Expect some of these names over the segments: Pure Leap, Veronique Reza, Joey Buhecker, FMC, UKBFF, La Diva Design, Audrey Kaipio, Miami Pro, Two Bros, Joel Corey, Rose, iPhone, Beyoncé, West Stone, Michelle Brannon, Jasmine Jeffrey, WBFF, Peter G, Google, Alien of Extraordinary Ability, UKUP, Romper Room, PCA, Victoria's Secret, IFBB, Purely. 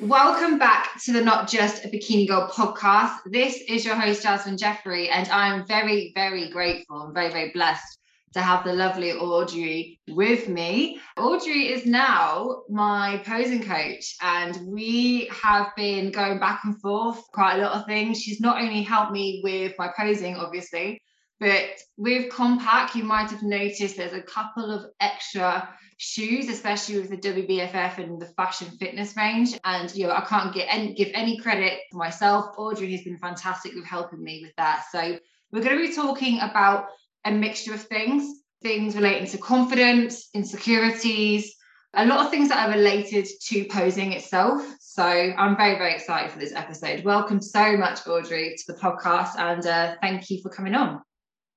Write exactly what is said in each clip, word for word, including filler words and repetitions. Welcome back to the Not Just a Bikini Girl podcast. This is your host, Jasmine Jeffrey, and I'm very, very grateful and very, very blessed to have the lovely Audrey with me. Audrey is now my posing coach, and we have been going back and forth quite a lot of things. She's not only helped me with my posing, obviously, but with Compact, you might have noticed there's a couple of extra shoes, especially with the W B F F and the fashion fitness range. And, you know, I can't get any, give any credit to myself. Audrey has been fantastic with helping me with that. So we're going to be talking about a mixture of things, things relating to confidence, insecurities, a lot of things that are related to posing itself. So I'm very, very excited for this episode. Welcome so much, Audrey, to the podcast. And uh, thank you for coming on.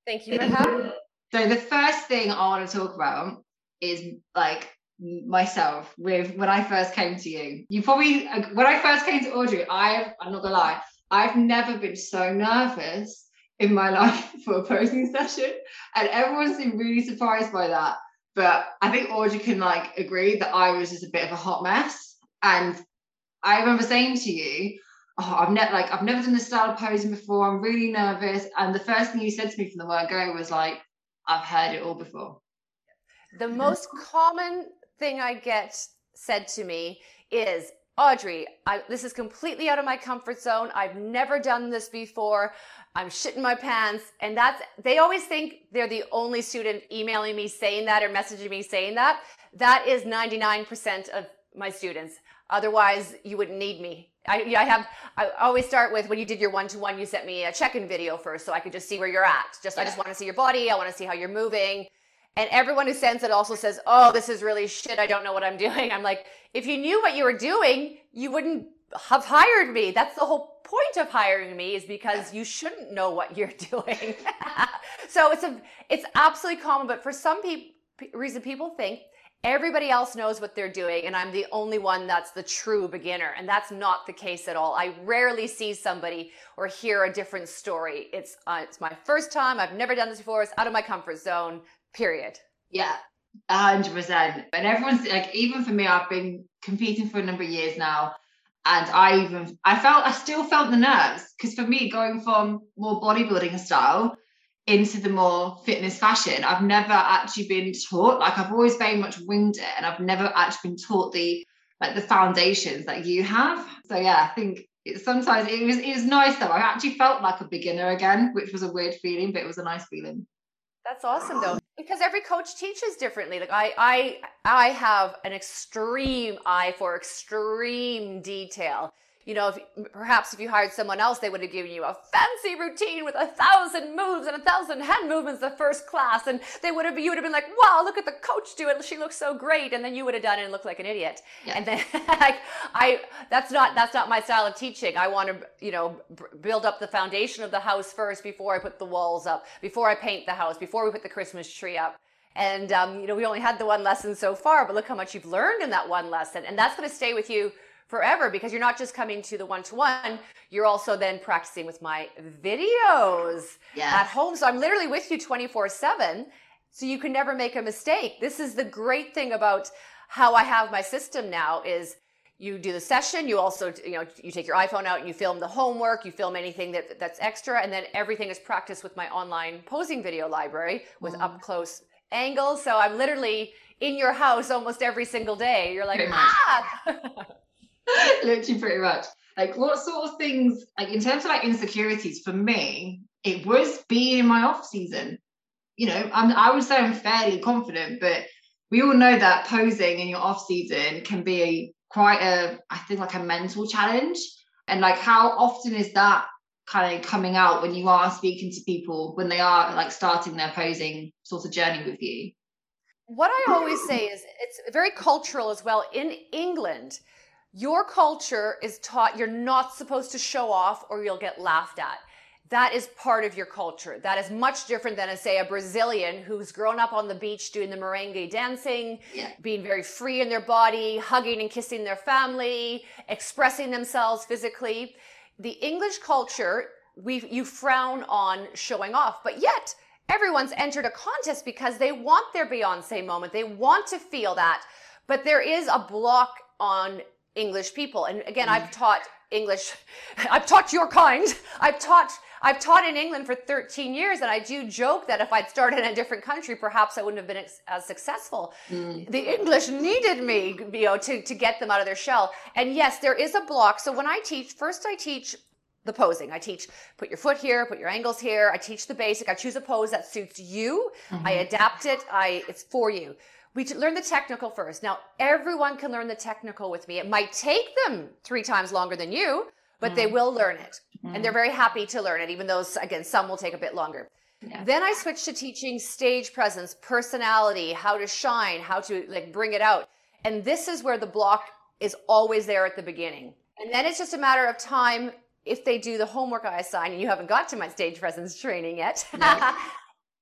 Thank you. So the first thing I want to talk about is like myself with when I first came to you. You probably, when I first came to Audrey, I've, I'm not gonna lie, I've never been so nervous in my life for a posing session. And everyone's been really surprised by that. But I think Audrey can like agree that I was just a bit of a hot mess. And I remember saying to you, oh, I've never like I've never done this style of posing before. I'm really nervous. And the first thing you said to me from the word go was like, I've heard it all before. The most common thing I get said to me is, Audrey, I, this is completely out of my comfort zone. I've never done this before. I'm shitting my pants. And that's, they always think they're the only student emailing me saying that or messaging me saying that. That is ninety-nine percent of my students. Otherwise, you wouldn't need me. I, I have. I always start with, when you did your one-to-one, you sent me a check-in video first, so I could just see where you're at. Just yeah. I just want to see your body. I want to see how you're moving. And everyone who sends it also says, "Oh, this is really shit. I don't know what I'm doing." I'm like, if you knew what you were doing, you wouldn't have hired me. That's the whole point of hiring me, is because you shouldn't know what you're doing. So it's a. It's absolutely common, but for some pe- reason, people think everybody else knows what they're doing, and I'm the only one that's the true beginner. And that's not the case at all. I rarely see somebody or hear a different story. It's uh, it's my first time. I've never done this before. It's out of my comfort zone, period. Yeah, one hundred percent. And everyone's like, even for me, I've been competing for a number of years now. And I even, I felt, I still felt the nerves. Because for me, going from more bodybuilding style into the more fitness fashion, I've never actually been taught, like I've always very much winged it, and I've never actually been taught the like the foundations that you have. So yeah, I think it, sometimes it was it was nice though. I actually felt like a beginner again, which was a weird feeling, but it was a nice feeling. That's awesome though, because every coach teaches differently. Like I I I have an extreme eye for extreme detail. You know, if, perhaps if you hired someone else, they would have given you a fancy routine with a thousand moves and a thousand hand movements the first class. And they would have, you would have been like, wow, look at the coach do it. She looks so great. And then you would have done it and looked like an idiot. Yeah. And then like, I, that's not, that's not my style of teaching. I want to, you know, b- build up the foundation of the house first before I put the walls up, before I paint the house, before we put the Christmas tree up. And, um, you know, we only had the one lesson so far, but look how much you've learned in that one lesson. And that's going to stay with you forever, because you're not just coming to the one-to-one, you're also then practicing with my videos yes. at home. So I'm literally with you twenty-four seven, so you can never make a mistake. This is the great thing about how I have my system now, is you do the session, you also, you know, you take your iPhone out and you film the homework, you film anything that that's extra, and then everything is practiced with my online posing video library with mm. up close angles. So I'm literally in your house almost every single day. You're like, very ah! Nice. Literally pretty much. Like what sort of things, like in terms of like insecurities, for me, it was being in my off season. You know, I'm, I would say I'm fairly confident, but we all know that posing in your off season can be a, quite a, I think like a mental challenge. And like how often is that kind of coming out when you are speaking to people, when they are like starting their posing sort of journey with you? What I always say is it's very cultural as well. In England, your culture is taught you're not supposed to show off or you'll get laughed at. That is part of your culture. That is much different than, a, say, a Brazilian who's grown up on the beach doing the merengue dancing, yeah. being very free in their body, hugging and kissing their family, expressing themselves physically. The English culture, we you frown on showing off, but yet everyone's entered a contest because they want their Beyoncé moment. They want to feel that, but there is a block on English people. And again, mm-hmm. I've taught English. I've taught your kind. I've taught, I've taught in England for thirteen years, and I do joke that if I'd started in a different country, perhaps I wouldn't have been as successful. Mm. The English needed me, you know, to, to get them out of their shell. And yes, there is a block. So when I teach, first I teach the posing. I teach, put your foot here, put your ankles here. I teach the basic. I choose a pose that suits you. Mm-hmm. I adapt it. I, it's for you. We learn the technical first. Now, everyone can learn the technical with me. It might take them three times longer than you, but mm. they will learn it. Mm. And they're very happy to learn it, even though, again, some will take a bit longer. Yeah. Then I switched to teaching stage presence, personality, how to shine, how to like bring it out. And this is where the block is always there at the beginning. And then it's just a matter of time if they do the homework I assign, and you haven't got to my stage presence training yet. No.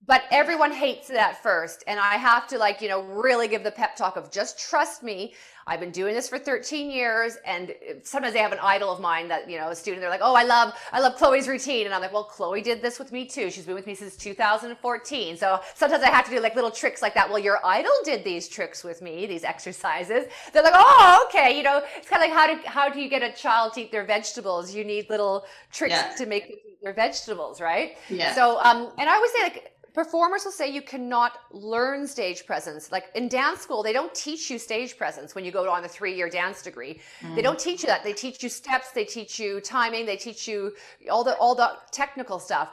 But everyone hates that first. And I have to like, you know, really give the pep talk of just trust me. I've been doing this for thirteen years. And sometimes they have an idol of mine that, you know, a student, they're like, oh, I love, I love Chloe's routine. And I'm like, well, Chloe did this with me too. She's been with me since two thousand fourteen. So sometimes I have to do like little tricks like that. Well, your idol did these tricks with me, these exercises. They're like, oh, okay. You know, it's kind of like, how do, how do you get a child to eat their vegetables? You need little tricks yeah. to make them eat their vegetables, right? Yeah. So, um, and I always say like, performers will say you cannot learn stage presence. Like in dance school, they don't teach you stage presence when you go on the three-year dance degree. Mm. They don't teach you that. They teach you steps, they teach you timing, they teach you all the all the technical stuff.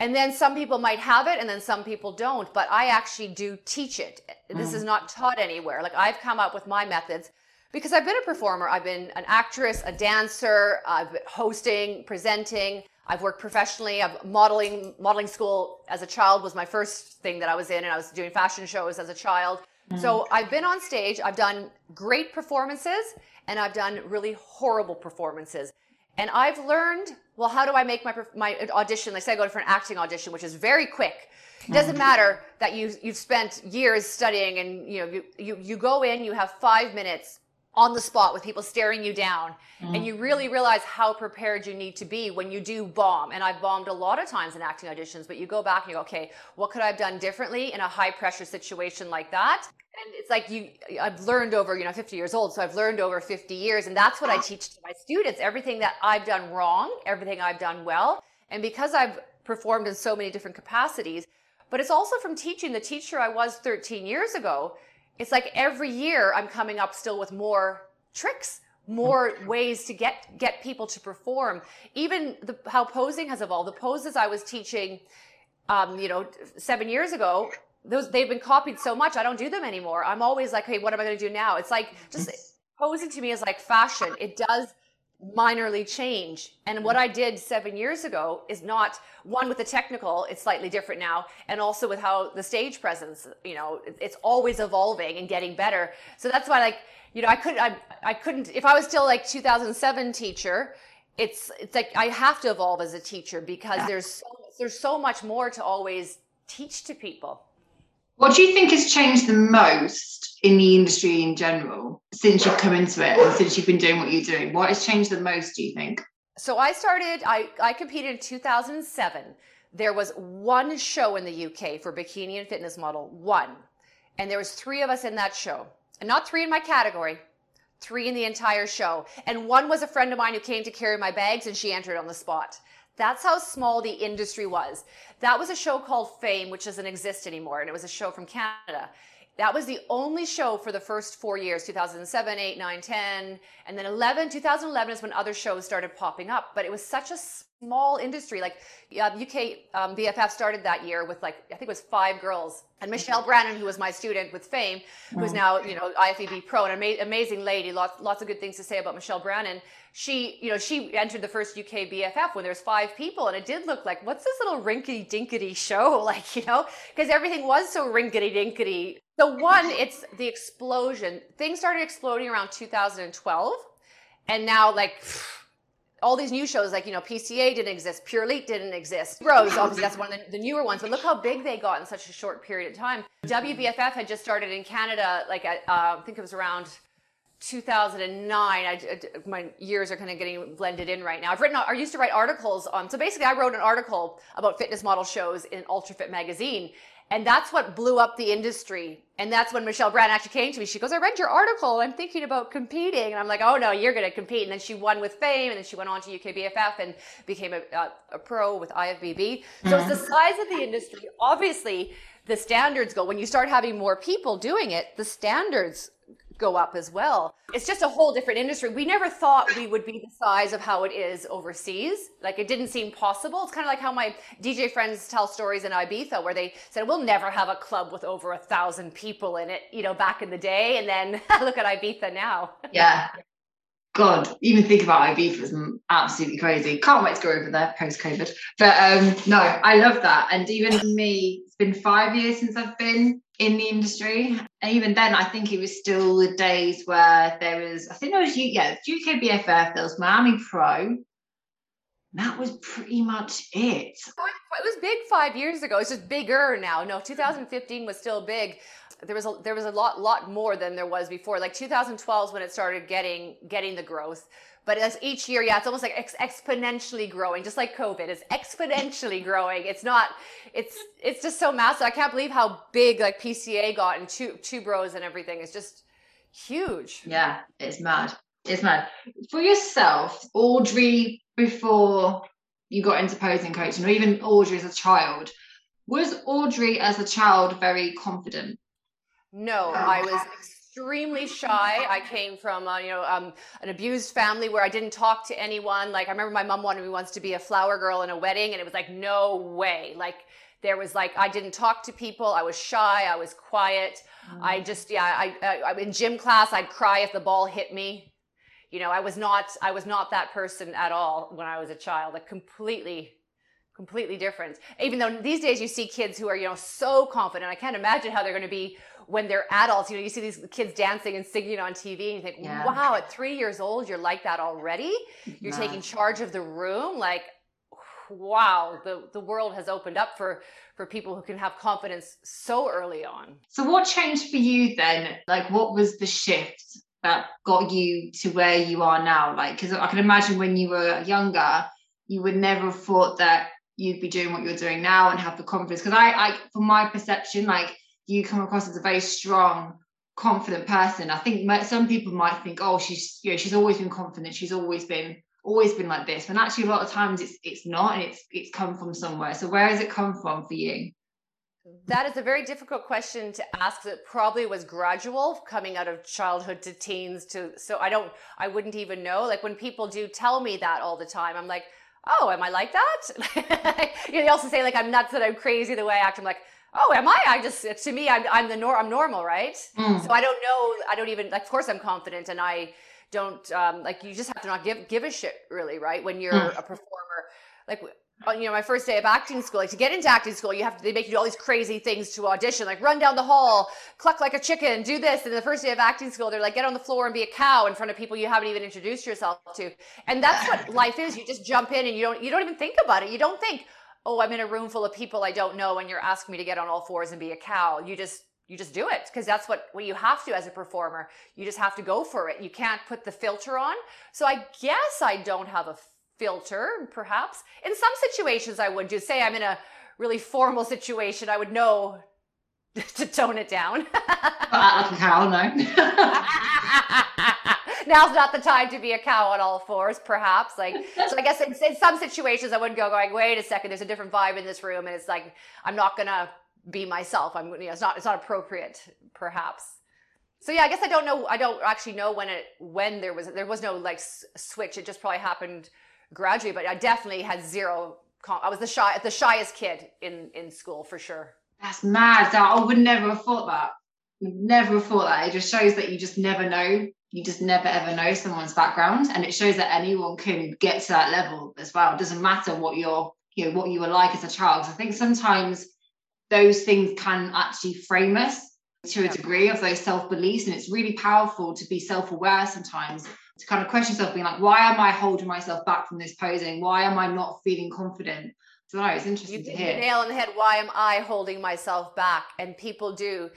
And then some people might have it and then some people don't, but I actually do teach it. This mm. is not taught anywhere. Like I've come up with my methods because I've been a performer. I've been an actress, a dancer, I've been hosting, presenting. I've worked professionally. I've modeling, modeling school as a child was my first thing that I was in, and I was doing fashion shows as a child. Mm. So I've been on stage, I've done great performances, and I've done really horrible performances. And I've learned, well, how do I make my, my audition? Like say I go for an acting audition, which is very quick. It doesn't matter that you, you've spent years studying and you know, you, you, you go in, you have five minutes on the spot with people staring you down mm. and you really realize how prepared you need to be when you do bomb. And I've bombed a lot of times in acting auditions, but you go back and you go, okay, what could I have done differently in a high pressure situation like that? And it's like you, I've learned over, you know, fifty years old. So I've learned over fifty years, and that's what I teach to my students. Everything that I've done wrong, everything I've done well. And because I've performed in so many different capacities, but it's also from teaching the teacher I was thirteen years ago. It's like every year I'm coming up still with more tricks, more ways to get, get people to perform. Even the, how posing has evolved. The poses I was teaching, um, you know, seven years ago, those, they've been copied so much. I don't do them anymore. I'm always like, hey, what am I going to do now? It's like just posing to me is like fashion. It does minorly change. And what I did seven years ago is not one with the technical, it's slightly different now. And also with how the stage presence, you know, it's always evolving and getting better. So that's why like, you know, I couldn't, I, I couldn't, if I was still like two thousand seven teacher, it's, it's like, I have to evolve as a teacher because yeah. there's, so, there's so much more to always teach to people. What do you think has changed the most in the industry in general since you've come into it and since you've been doing what you're doing? What has changed the most, do you think? So I started, I, I competed in two thousand seven. There was one show in the U K for bikini and fitness model, one. And there was three of us in that show. And not three in my category, three in the entire show. And one was a friend of mine who came to carry my bags and she entered on the spot. That's how small the industry was. That was a show called Fame, which doesn't exist anymore. And it was a show from Canada. That was the only show for the first four years, two thousand seven, eight, nine, ten, and then eleven. two thousand eleven is when other shows started popping up. But it was such a small industry. Like uh, U K um, B F F started that year with like, I think it was five girls. And Michelle Brannon, who was my student with Fame, who's now, you know, I F B B Pro, an ama- amazing lady, lots, lots of good things to say about Michelle Brannon. She, you know, she entered the first U K B F F when there was five people, and it did look like, what's this little rinkety-dinkety show? Like, you know, because everything was so rinkety-dinkety. So one, it's the explosion. Things started exploding around two thousand twelve, and now, like, all these new shows, like, you know, P C A didn't exist, Pure Leap didn't exist. Rose, obviously, that's one of the, the newer ones, but look how big they got in such a short period of time. W B F F had just started in Canada, like, uh, I think it was around two thousand nine. I, I, my years are kind of getting blended in right now. I've written, I used to write articles on, so basically I wrote an article about fitness model shows in UltraFit magazine. And that's what blew up the industry. And that's when Michelle Brannon actually came to me. She goes, I read your article. I'm thinking about competing. And I'm like, oh, no, you're going to compete. And then she won with Fame. And then she went on to U K B F F and became a, a, a pro with I F B B. So it's the size of the industry. Obviously, the standards go. When you start having more people doing it, the standards go up as well. It's just a whole different industry. We never thought we would be the size of how it is overseas. Like, it didn't seem possible. It's kind of like how my D J friends tell stories in Ibiza, where they said, we'll never have a club with over a thousand people in it, you know, back in the day. And then look at Ibiza now. Yeah. God, even think about Ibiza is absolutely crazy. Can't wait to go over there post-COVID. But um, no, I love that. And even me, it's been five years since I've been in the industry. And even then, I think it was still the days where there was, I think there was, yeah, U K B F F, there was Miami Pro. That was pretty much it. It was big five years ago. It's just bigger now. No, two thousand fifteen was still big. There was a, there was a lot, lot more than there was before. Like two thousand twelve is when it started getting, getting the growth. But as each year, yeah, it's almost like ex- exponentially growing, just like COVID. It's exponentially growing. It's not, it's, it's just so massive. I can't believe how big like P C A got and two, two bros and everything. It's just huge. Yeah, it's mad. It's mad. For yourself, Audrey, before you got into posing coaching, or even Audrey as a child, was Audrey as a child very confident? No, I was extremely shy. I came from uh, you know um, an abused family where I didn't talk to anyone. Like, I remember my mom wanted me once to be a flower girl in a wedding, and it was like, no way. Like, there was like, I didn't talk to people. I was shy. I was quiet. Mm. I just yeah. I, I, I in gym class, I'd cry if the ball hit me. You know, I was not I was not that person at all when I was a child. Like, completely. Completely different. Even though these days you see kids who are, you know, so confident. I can't imagine how they're going to be when they're adults. You know, you see these kids dancing and singing on T V, and you think, yeah. wow, at three years old, you're like that already. You're nah. taking charge of the room. Like, wow, the, the world has opened up for, for people who can have confidence so early on. So what changed for you then? Like, what was the shift that got you to where you are now? Like, because I can imagine when you were younger, you would never have thought that you'd be doing what you're doing now and have the confidence. Because I, I, from my perception, like, you come across as a very strong, confident person. I think my, some people might think, oh, she's, you know, she's always been confident. She's always been, always been like this. And actually, a lot of times it's, it's not, and it's, it's come from somewhere. So where has it come from for you? That is a very difficult question to ask. It probably was gradual, coming out of childhood to teens to, so I don't, I wouldn't even know. Like, when people do tell me that all the time, I'm like, oh, am I like that? You know, they also say, like, I'm nuts, that I'm crazy the way I act. I'm like, oh, am I? I just, to me, I'm, I'm the nor- I'm normal, right? Mm. So I don't know. I don't even, like, of course I'm confident, and I don't, um, like, you just have to not give, give a shit, really, right? When you're mm. a performer, like, you know, my first day of acting school, like, to get into acting school, you have to, they make you do all these crazy things to audition, like run down the hall, cluck like a chicken, do this. And the first day of acting school, they're like, get on the floor and be a cow in front of people you haven't even introduced yourself to. And that's what life is. You just jump in, and you don't, you don't even think about it. You don't think, oh, I'm in a room full of people I don't know, and you're asking me to get on all fours and be a cow. You just, you just do it, because that's what, what you have to as a performer. You just have to go for it. You can't put the filter on. So I guess I don't have a filter, perhaps. In some situations I would do. Say I'm in a really formal situation, I would know to tone it down. Not a cow, no. Now's not the time to be a cow on all fours, perhaps. Like, so I guess in, in some situations I wouldn't go going, wait a second, there's a different vibe in this room, and it's like, I'm not gonna be myself. I'm, you know, it's not, it's not appropriate, perhaps. So yeah, I guess I don't know. I don't actually know when it, when there was, there was no like s- switch. It just probably happened gradually, but I definitely had zero. Com- I was the shy, the shyest kid in, in school for sure. That's mad. I would never have thought that. Never have thought that. It just shows that you just never know. You just never ever know someone's background, and it shows that anyone can get to that level as well. It doesn't matter what you're, you know, what you were like as a child. I think sometimes those things can actually frame us to a degree of those self-beliefs, and it's really powerful to be self-aware sometimes, to kind of question yourself, being like, why am I holding myself back from this posing? Why am I not feeling confident? So no, it's interesting you to hear. You nail on the head, why am I holding myself back? And people do,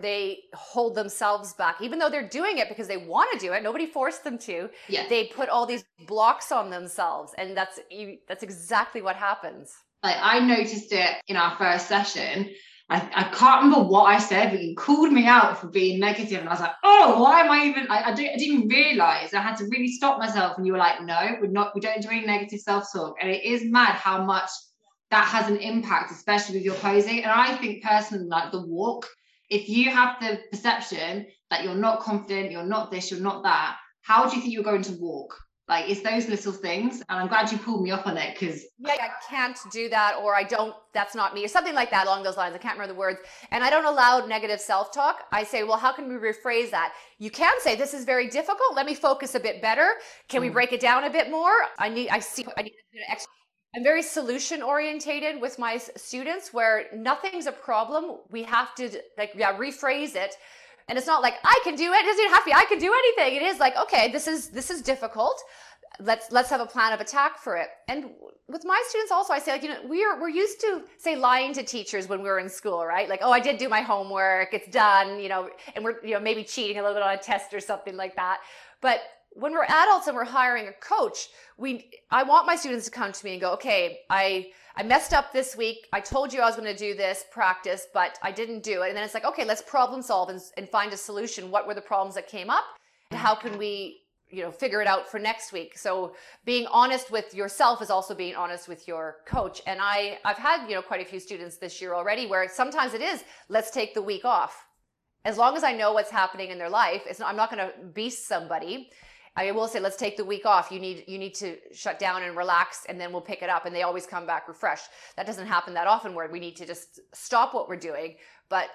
they hold themselves back, even though they're doing it because they want to do it. Nobody forced them to. Yeah. They put all these blocks on themselves, and that's you, that's exactly what happens. Like, I noticed it in our first session, I, I can't remember what I said, but he called me out for being negative. And I was like, oh, why am I even, I, I, didn't, I didn't realize, I had to really stop myself. And you were like, no, we're not, we don't do any negative self-talk. And it is mad how much that has an impact, especially with your posing. And I think personally, like the walk, if you have the perception that you're not confident, you're not this, you're not that, how do you think you're going to walk? Like, it's those little things. And I'm glad you pulled me up on it because... Yeah, I can't do that, or I don't, that's not me, or something like that along those lines. I can't remember the words. And I don't allow negative self-talk. I say, well, how can we rephrase that? You can say, this is very difficult. Let me focus a bit better. Can mm. we break it down a bit more? I need, I see, I need a bit of extra. I'm very solution orientated with my students where nothing's a problem. We have to like, yeah, rephrase it. And it's not like, I can do it. It doesn't even have to be, I can do anything. It is like, okay, this is this is difficult. Let's let's have a plan of attack for it. And with my students also, I say, like, you know, we're we're used to, say, lying to teachers when we were in school, right? Like, oh, I did do my homework, it's done, you know, and we're, you know, maybe cheating a little bit on a test or something like that. But when we're adults and we're hiring a coach, we I want my students to come to me and go, okay, I I messed up this week. I told you I was going to do this practice, but I didn't do it. And then it's like, okay, let's problem solve and, and find a solution. What were the problems that came up? And how can we, you know, figure it out for next week? So being honest with yourself is also being honest with your coach. And I, I've had, you know, quite a few students this year already where sometimes it is, let's take the week off. As long as I know what's happening in their life, it's not, I'm not going to beast somebody. I will say, let's take the week off. You need you need to shut down and relax, and then we'll pick it up. And they always come back refreshed. That doesn't happen that often where we need to just stop what we're doing. But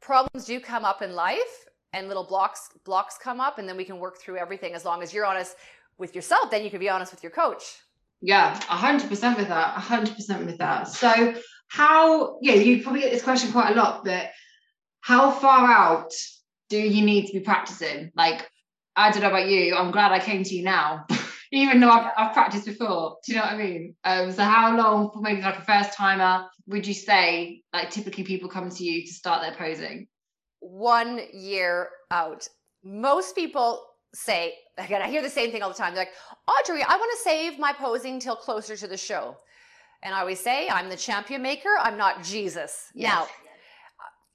problems do come up in life, and little blocks blocks come up, and then we can work through everything. As long as you're honest with yourself, then you can be honest with your coach. Yeah, one hundred percent with that, one hundred percent with that. So how, yeah, you probably get this question quite a lot, but how far out do you need to be practicing? Like, I don't know about you. I'm glad I came to you now, even though I've, I've practiced before. Do you know what I mean? Um, so how long, for maybe like a first timer, would you say like typically people come to you to start their posing? One year out. Most people say, again, I hear the same thing all the time. They're like, Audrey, I want to save my posing till closer to the show. And I always say, I'm the champion maker. I'm not Jesus. Yes. Now,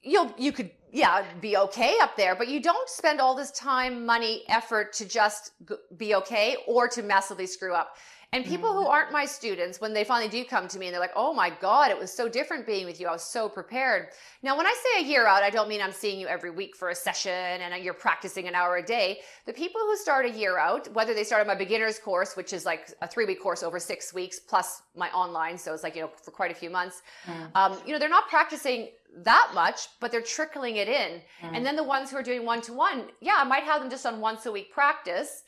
you'll, you could, yeah, it'd be okay up there, but you don't spend all this time, money, effort to just be okay or to massively screw up. And people mm-hmm. who aren't my students, when they finally do come to me and they're like, oh my God, it was so different being with you. I was so prepared. Now, when I say a year out, I don't mean I'm seeing you every week for a session and you're practicing an hour a day. The people who start a year out, whether they started my beginner's course, which is like a three week course over six weeks plus my online. So it's like, you know, for quite a few months, mm-hmm. um, you know, they're not practicing that much, but they're trickling it in. Mm. And then the ones who are doing one-to-one, yeah, I might have them just on once a week practice.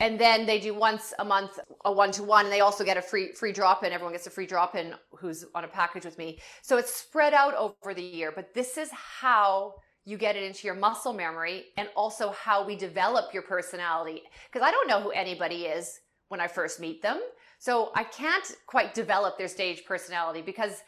And then they do once a month, a one-to-one, and they also get a free free drop-in. Everyone gets a free drop-in who's on a package with me. So it's spread out over the year, but this is how you get it into your muscle memory and also how we develop your personality. Because I don't know who anybody is when I first meet them. So I can't quite develop their stage personality because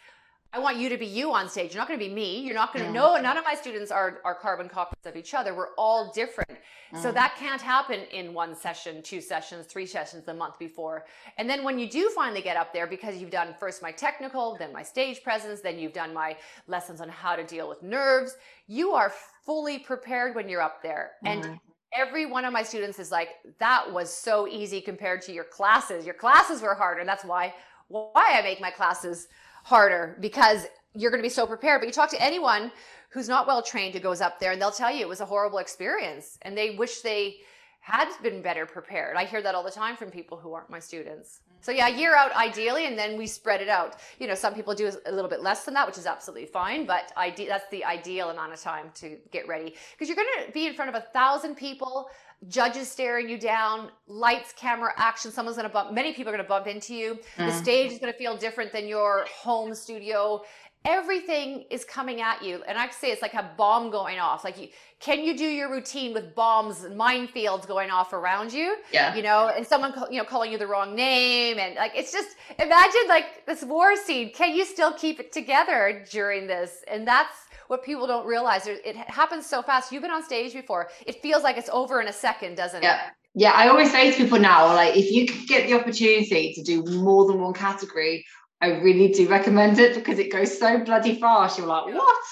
I want you to be you on stage. You're not going to be me. You're not going to know. None of my students are, are carbon copies of each other. We're all different. Mm. So that can't happen in one session, two sessions, three sessions the month before. And then when you do finally get up there, because you've done first my technical, then my stage presence, then you've done my lessons on how to deal with nerves, you are fully prepared when you're up there. Mm. And every one of my students is like, that was so easy compared to your classes. Your classes were harder. That's why, why I make my classes harder, because you're going to be so prepared. But you talk to anyone who's not well trained who goes up there and they'll tell you it was a horrible experience and they wish they had been better prepared. I hear that all the time from people who aren't my students. So yeah, a year out ideally, and then we spread it out. You know, some people do a little bit less than that, which is absolutely fine, but ide- that's the ideal amount of time to get ready, because you're going to be in front of a thousand people, judges staring you down, lights, camera, action. Someone's going to bump, many people are going to bump into you. Mm. The stage is going to feel different than your home studio. Everything is coming at you. And I say it's like a bomb going off. Like, you, can you do your routine with bombs and minefields going off around you? Yeah. You know, and someone, you know, calling you the wrong name. And like, it's just, imagine like this war scene. Can you still keep it together during this? And that's what people don't realize. It happens so fast. You've been on stage before. It feels like it's over in a second, doesn't yeah. it? Yeah. I always say to people now, like, if you could get the opportunity to do more than one category, I really do recommend it because it goes so bloody fast. You're like, what?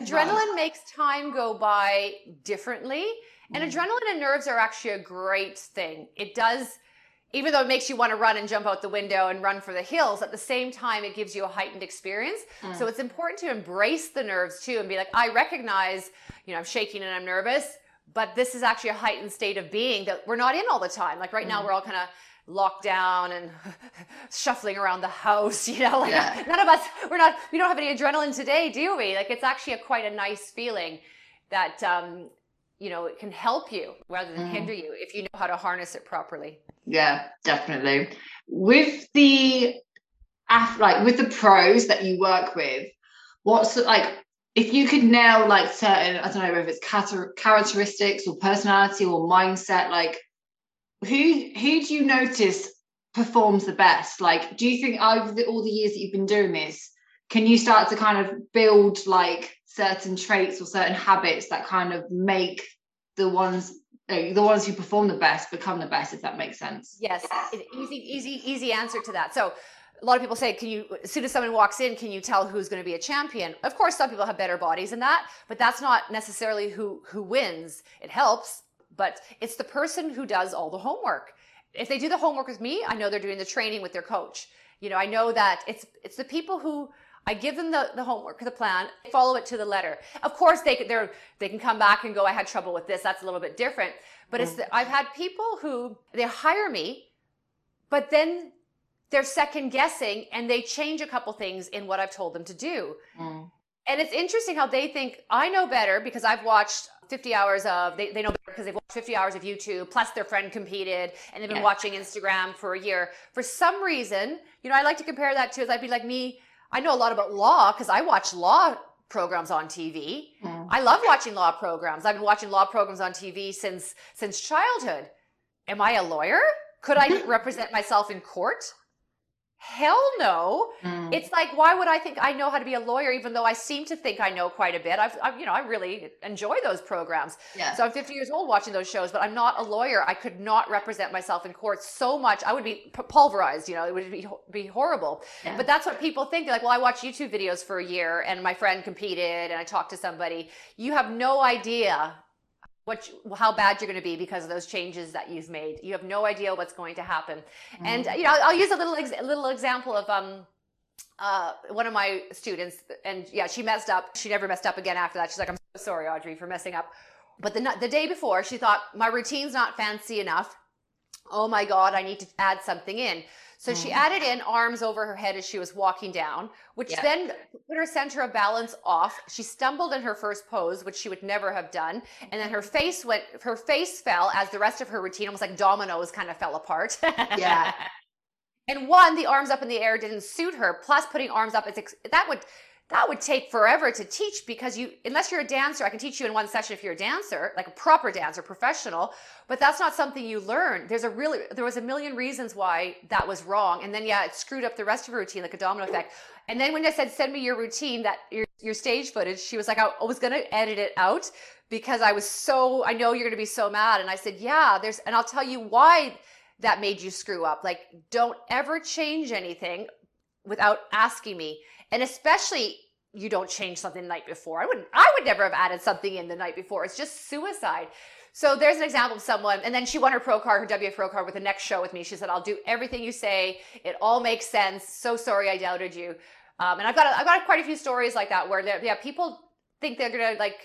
Adrenaline makes time go by differently. And mm. adrenaline and nerves are actually a great thing. It does, even though it makes you want to run and jump out the window and run for the hills, at the same time, it gives you a heightened experience. Mm. So it's important to embrace the nerves too and be like, I recognize, you know, I'm shaking and I'm nervous, but this is actually a heightened state of being that we're not in all the time. Like right mm. now, we're all kind of locked down and shuffling around the house, you know, like yeah. none of us, we're not, we don't have any adrenaline today, do we? Like it's actually a, quite a nice feeling that, um, you know, it can help you rather than mm. hinder you if you know how to harness it properly. Yeah, definitely. With the, like with the pros that you work with, what's like, if you could nail like certain, I don't know, if it's characteristics or personality or mindset, like, Who who do you notice performs the best? Like, do you think over the, all the years that you've been doing this, can you start to kind of build like certain traits or certain habits that kind of make the ones uh, the ones who perform the best become the best, if that makes sense? Yes, an easy, easy, easy answer to that. So a lot of people say, can you, as soon as someone walks in, can you tell who's going to be a champion? Of course, some people have better bodies than that, but that's not necessarily who who wins. It helps. But it's the person who does all the homework. If they do the homework with me, I know they're doing the training with their coach. You know, I know that it's it's the people who, I give them the, the homework, the plan, follow it to the letter. Of course, they they're they can come back and go, I had trouble with this. That's a little bit different. But it's the, I've had people who, they hire me, but then they're second guessing and they change a couple things in what I've told them to do. Mm. And it's interesting how they think, I know better because I've watched fifty hours of, they, they know better because they've watched fifty hours of YouTube, plus their friend competed, and they've been yeah. watching Instagram for a year. For some reason, you know, I like to compare that to, I'd be like me, I know a lot about law because I watch law programs on T V. Mm. I love watching law programs. I've been watching law programs on T V since since childhood. Am I a lawyer? Could I represent myself in court? Hell no. Mm. It's like, why would I think I know how to be a lawyer, even though I seem to think I know quite a bit? I've, I've you know, I really enjoy those programs. Yeah. So I'm fifty years old watching those shows, but I'm not a lawyer. I could not represent myself in court so much. I would be pulverized, you know, it would be, be horrible. Yeah. But that's what people think. They're like, well, I watched YouTube videos for a year and my friend competed and I talked to somebody. You have no idea what, how bad you're going to be because of those changes that you've made. You have no idea what's going to happen. Mm-hmm. And you know, I'll use a little ex- little example of um, uh, one of my students. And yeah, she messed up. She never messed up again after that. She's like, I'm so sorry, Audrey, for messing up. But the the day before, she thought, my routine's not fancy enough. Oh my God, I need to add something in. So mm-hmm. she added in arms over her head as she was walking down, which yeah. then put her center of balance off. She stumbled in her first pose, which she would never have done. And then her face went, her face fell as the rest of her routine, almost like dominoes, kind of fell apart. Yeah. And one, the arms up in the air didn't suit her. Plus putting arms up, it's ex- that would, that would take forever to teach because you, unless you're a dancer, I can teach you in one session if you're a dancer, like a proper dancer, professional, but that's not something you learn. There's a really, there was a million reasons why that was wrong. And then, yeah, it screwed up the rest of her routine, like a domino effect. And then when I said, send me your routine, that your, your stage footage, she was like, I was going to edit it out because I was so, I know you're going to be so mad. And I said, yeah, there's, and I'll tell you why that made you screw up. Like, don't ever change anything without asking me. And especially, you don't change something the night before. I wouldn't, I would never have added something in the night before. It's just suicide. So there's an example of someone, and then she won her pro card, her W F pro card with the next show with me. She said, I'll do everything you say. It all makes sense. So sorry I doubted you. Um, and I've got, I've got quite a few stories like that where yeah, people think they're going to like,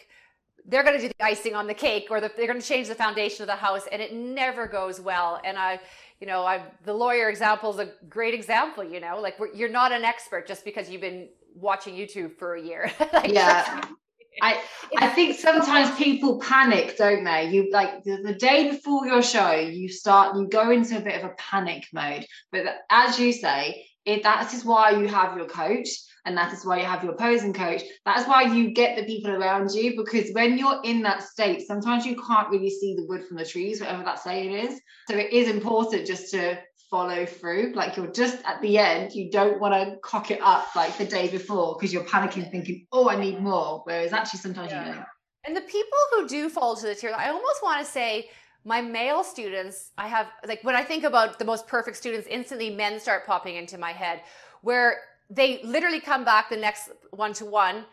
they're going to do the icing on the cake or the, they're going to change the foundation of the house, and it never goes well. And I, you know, I the lawyer example is a great example, you know, like we're, you're not an expert just because you've been watching YouTube for a year. Like, yeah. I, I think sometimes people panic, don't they? You like the, the day before your show, you start, you go into a bit of a panic mode, but as you say, it, that is why you have your coach. And that is why you have your posing coach. That's why you get the people around you, because when you're in that state, sometimes you can't really see the wood from the trees, whatever that saying is. So it is important just to follow through. Like you're just at the end, you don't want to cock it up like the day before because you're panicking thinking, oh, I need more. Whereas actually sometimes yeah. you know. And the people who do fall to the tier, I almost want to say, My male students, I have, like, when I think about the most perfect students, instantly men start popping into my head, where they literally come back the next one-to-one,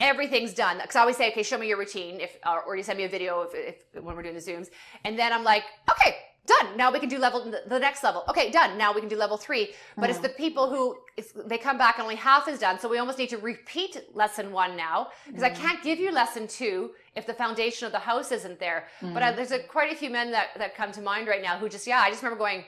everything's done. Because I always say, okay, show me your routine, if uh, or you send me a video if, if when we're doing the Zooms. And then I'm like, okay, done. Now we can do level, the next level. Okay, done. Now we can do level three. But mm-hmm. it's the people who, it's, they come back and only half is done. So we almost need to repeat lesson one now, because mm-hmm. I can't give you lesson two if the foundation of the house isn't there. Mm-hmm. But I, there's a, quite a few men that, that come to mind right now who just, yeah, I just remember going,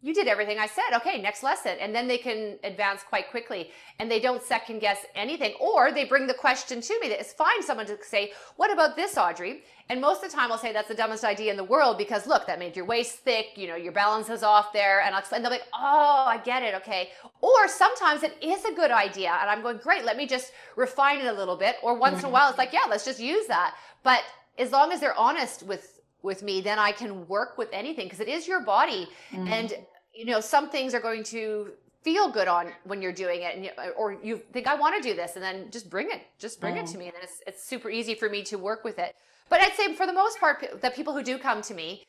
you did everything I said. Okay, next lesson. And then they can advance quite quickly, and they don't second guess anything, or they bring the question to me. That it's fine someone to say, what about this, Audrey? And most of the time I'll say, that's the dumbest idea in the world, because look, that made your waist thick, you know, your balance is off there. And I'll explain, they'll be like, oh, I get it, okay. Or sometimes it is a good idea, and I'm going, great, let me just refine it a little bit. Or once mm-hmm. in a while, it's like, yeah, let's just use that. But as long as they're honest with with me, then I can work with anything, because it is your body. Mm. And, you know, some things are going to feel good on when you're doing it, and you, or you think, I want to do this, and then just bring it, just bring mm. it to me. And then it's, it's super easy for me to work with it. But I'd say for the most part, the people who do come to me,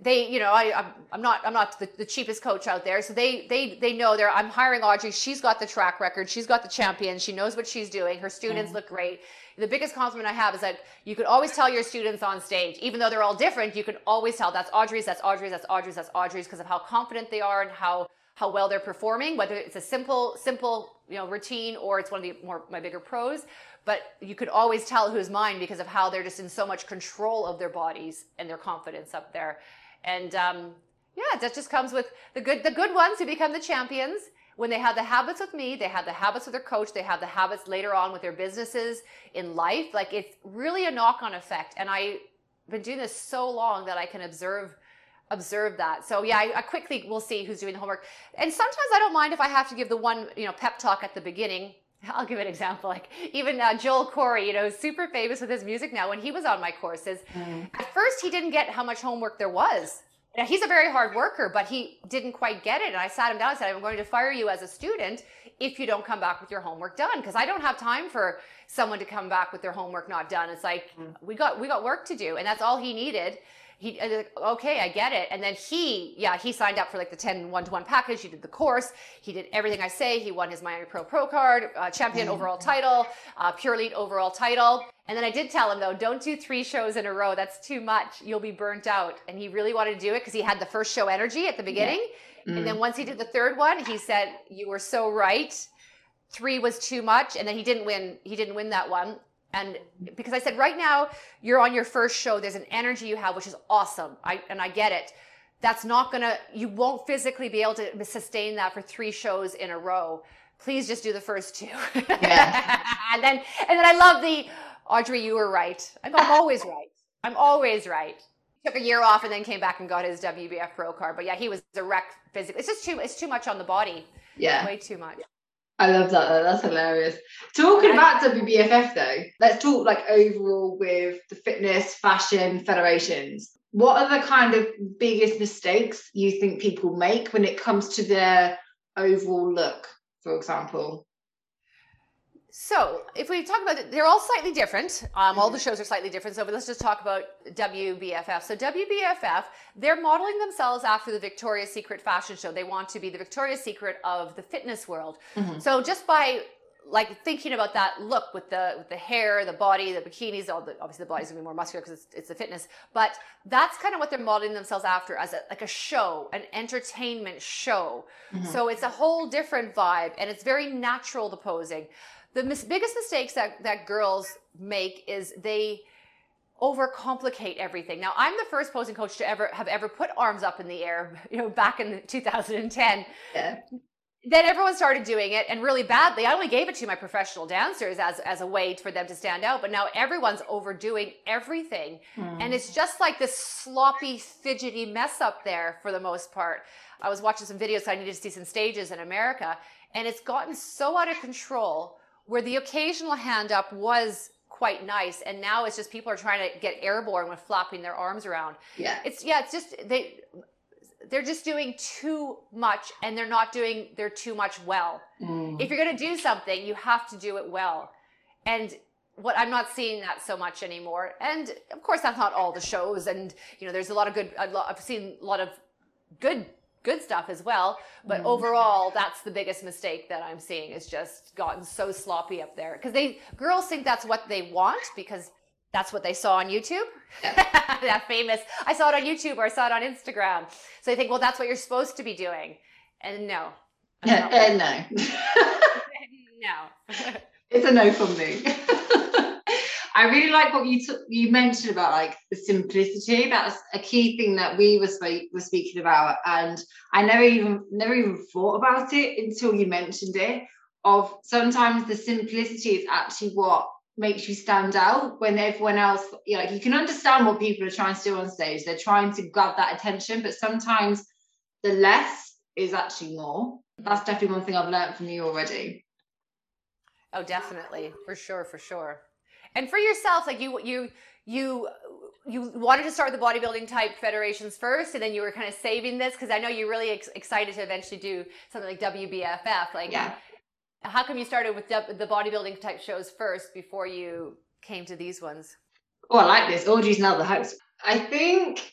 they, you know, I, I'm, I'm not, I'm not the, the cheapest coach out there. So they, they, they know they're, I'm hiring Audrey. She's got the track record. She's got the champion. She knows what she's doing. Her students mm. look great. The biggest compliment I have is that you could always tell your students on stage, even though they're all different, you can always tell that's Audrey's, that's Audrey's, that's Audrey's, that's Audrey's, because of how confident they are and how, how well they're performing, whether it's a simple, simple, you know, routine, or it's one of the more, my bigger pros. But you could always tell who's mine, because of how they're just in so much control of their bodies and their confidence up there. And um, yeah, that just comes with the good, the good ones who become the champions. When they have the habits with me, they have the habits with their coach, they have the habits later on with their businesses, in life. Like, it's really a knock-on effect. And I've been doing this so long that I can observe observe that. So yeah, I, I quickly will see who's doing the homework. And sometimes I don't mind if I have to give the one, you know, pep talk at the beginning. I'll give an example. Like even uh, Joel Corey, you know, who's super famous with his music now. When he was on my courses, mm-hmm. at first he didn't get how much homework there was. Now, he's a very hard worker, but he didn't quite get it. And I sat him down and said, I'm going to fire you as a student if you don't come back with your homework done, because I don't have time for someone to come back with their homework not done. It's like, mm-hmm. we got we got work to do. And that's all he needed. He, okay, I get it. And then he, yeah, he signed up for like the ten one-to-one package. He did the course. He did everything I say. He won his Miami Pro Pro card, uh, champion overall title, uh, Pure Leap overall title. And then I did tell him though, don't do three shows in a row. That's too much. You'll be burnt out. And he really wanted to do it because he had the first show energy at the beginning. Yeah. Mm. And then once he did the third one, he said, you were so right. Three was too much. And then he didn't win. He didn't win that one. And because I said, right now you're on your first show, there's an energy you have, which is awesome. I, and I get it. That's not going to, you won't physically be able to sustain that for three shows in a row. Please just do the first two. Yeah. and then, and then I love the, Audrey, you were right. I'm, I'm always right. I'm always right. Took a year off and then came back and got his W B F Pro card. But yeah, he was a wreck physically. It's just too, it's too much on the body. Yeah. Way too much. I love that though. That's hilarious. Talking about W B F F though, let's talk like overall with the fitness, fashion, federations. What are the kind of biggest mistakes you think people make when it comes to their overall look, for example? So if we talk about it, they're all slightly different. Um, all the shows are slightly different. So but let's just talk about W B F F. So W B F F, they're modeling themselves after the Victoria's Secret fashion show. They want to be the Victoria's Secret of the fitness world. Mm-hmm. So just by like thinking about that look with the with the hair, the body, the bikinis, all the, obviously the body's gonna be more muscular because it's, it's the fitness. But that's kind of what they're modeling themselves after, as a, like a show, an entertainment show. Mm-hmm. So it's a whole different vibe, and it's very natural, the posing. The mis- biggest mistakes that, that girls make is they overcomplicate everything. Now, I'm the first posing coach to ever have ever put arms up in the air, you know, back in two thousand ten. Yeah. Then everyone started doing it, and really badly. I only gave it to my professional dancers as, as a way for them to stand out. But now everyone's overdoing everything. Mm. And it's just like this sloppy, fidgety mess up there for the most part. I was watching some videos, so I needed to see some stages in America. And it's gotten so out of control, where the occasional hand up was quite nice, and now it's just people are trying to get airborne with flapping their arms around. Yeah, it's yeah, it's just they they're just doing too much, and they're not doing they're too much well. Mm. If you're going to do something, you have to do it well, and what I'm not seeing that so much anymore. And of course, that's not all the shows. And, you know, there's a lot of good, I've seen a lot of good, good stuff as well. But mm. overall, that's the biggest mistake that I'm seeing, is just gotten so sloppy up there. Because they, girls think that's what they want, because that's what they saw on YouTube. That famous, I saw it on YouTube, or I saw it on Instagram. So they think, well, that's what you're supposed to be doing. And no. Yeah, and no. No. It's a no from me. I really like what you took, you mentioned about like the simplicity. That's a key thing that we were, spe- were speaking about. And I never even, never even thought about it until you mentioned it, of sometimes the simplicity is actually what makes you stand out when everyone else, you know, like you can understand what people are trying to do on stage. They're trying to grab that attention, but sometimes the less is actually more. That's definitely one thing I've learned from you already. Oh, definitely. For sure. For sure. And for yourself, like you, you, you, you wanted to start with the bodybuilding type federations first, and then you were kind of saving this, because I know you're really ex- excited to eventually do something like W B F F. Like, yeah. How come you started with the bodybuilding type shows first before you came to these ones? Oh, I like this. Audrey's now the host. I think,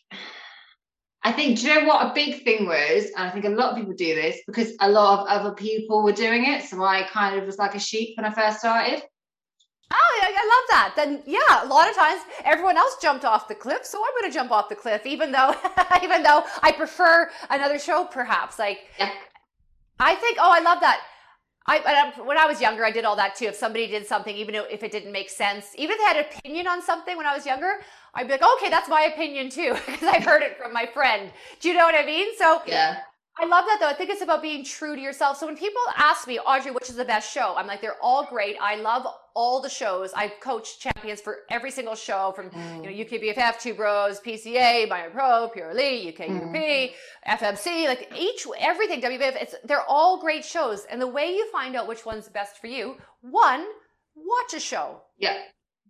I think, do you know what a big thing was? And I think a lot of people do this because a lot of other people were doing it. So I kind of was like a sheep when I first started. Oh, I love that. Then, yeah, a lot of times everyone else jumped off the cliff, so I'm going to jump off the cliff, even though, even though I prefer another show, perhaps. Like, yeah. I think, oh, I love that. I, when I was younger, I did all that too. If somebody did something, even if it didn't make sense, even if they had an opinion on something when I was younger, I'd be like, okay, that's my opinion too, because I've heard it from my friend. Do you know what I mean? So yeah. I love that though. I think it's about being true to yourself. So when people ask me, Audrey, which is the best show? I'm like, they're all great. I love all the shows. I've coached champions for every single show, from mm. you know, U K B F F, Two Bros, P C A, BioPro, Purely, U K U P, mm. F M C, like each, everything, W B F F, it's, they're all great shows. And the way you find out which one's best for you, one, watch a show. Yeah.